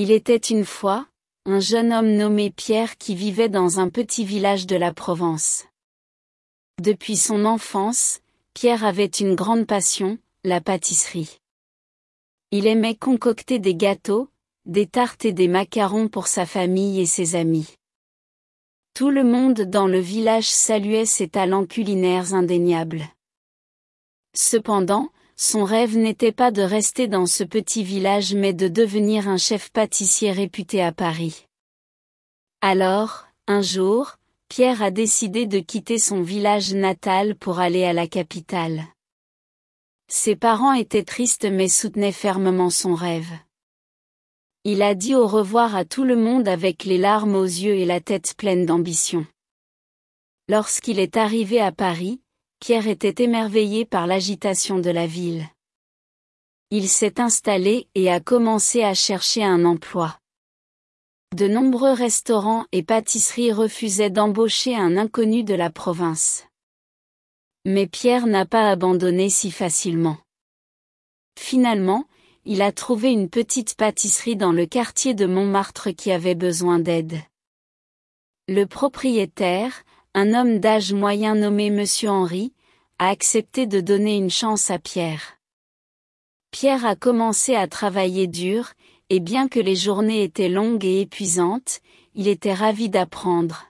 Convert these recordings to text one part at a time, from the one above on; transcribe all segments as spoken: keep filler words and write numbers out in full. Il était une fois, un jeune homme nommé Pierre qui vivait dans un petit village de la Provence. Depuis son enfance, Pierre avait une grande passion, la pâtisserie. Il aimait concocter des gâteaux, des tartes et des macarons pour sa famille et ses amis. Tout le monde dans le village saluait ses talents culinaires indéniables. Cependant, son rêve n'était pas de rester dans ce petit village mais de devenir un chef pâtissier réputé à Paris. Alors, un jour, Pierre a décidé de quitter son village natal pour aller à la capitale. Ses parents étaient tristes mais soutenaient fermement son rêve. Il a dit au revoir à tout le monde avec les larmes aux yeux et la tête pleine d'ambition. Lorsqu'il est arrivé à Paris, Pierre était émerveillé par l'agitation de la ville. Il s'est installé et a commencé à chercher un emploi. De nombreux restaurants et pâtisseries refusaient d'embaucher un inconnu de la province. Mais Pierre n'a pas abandonné si facilement. Finalement, il a trouvé une petite pâtisserie dans le quartier de Montmartre qui avait besoin d'aide. Le propriétaire, un homme d'âge moyen nommé Monsieur Henri, a accepté de donner une chance à Pierre. Pierre a commencé à travailler dur, et bien que les journées étaient longues et épuisantes, il était ravi d'apprendre.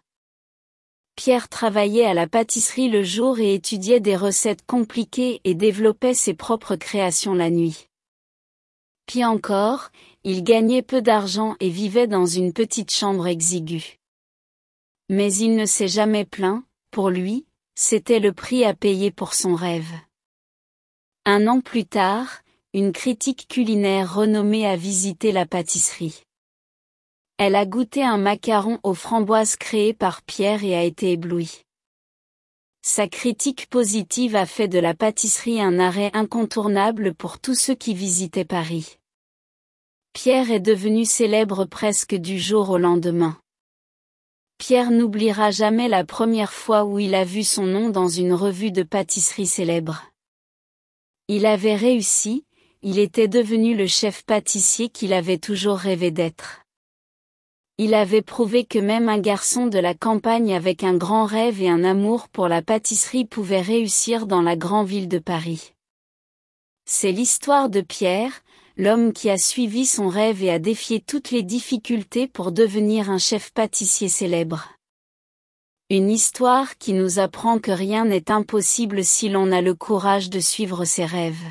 Pierre travaillait à la pâtisserie le jour et étudiait des recettes compliquées et développait ses propres créations la nuit. Pis encore, il gagnait peu d'argent et vivait dans une petite chambre exiguë. Mais il ne s'est jamais plaint, pour lui, c'était le prix à payer pour son rêve. Un an plus tard, une critique culinaire renommée a visité la pâtisserie. Elle a goûté un macaron aux framboises créé par Pierre et a été éblouie. Sa critique positive a fait de la pâtisserie un arrêt incontournable pour tous ceux qui visitaient Paris. Pierre est devenu célèbre presque du jour au lendemain. Pierre n'oubliera jamais la première fois où il a vu son nom dans une revue de pâtisserie célèbre. Il avait réussi, il était devenu le chef pâtissier qu'il avait toujours rêvé d'être. Il avait prouvé que même un garçon de la campagne avec un grand rêve et un amour pour la pâtisserie pouvait réussir dans la grande ville de Paris. C'est l'histoire de Pierre, l'homme qui a suivi son rêve et a défié toutes les difficultés pour devenir un chef pâtissier célèbre. Une histoire qui nous apprend que rien n'est impossible si l'on a le courage de suivre ses rêves.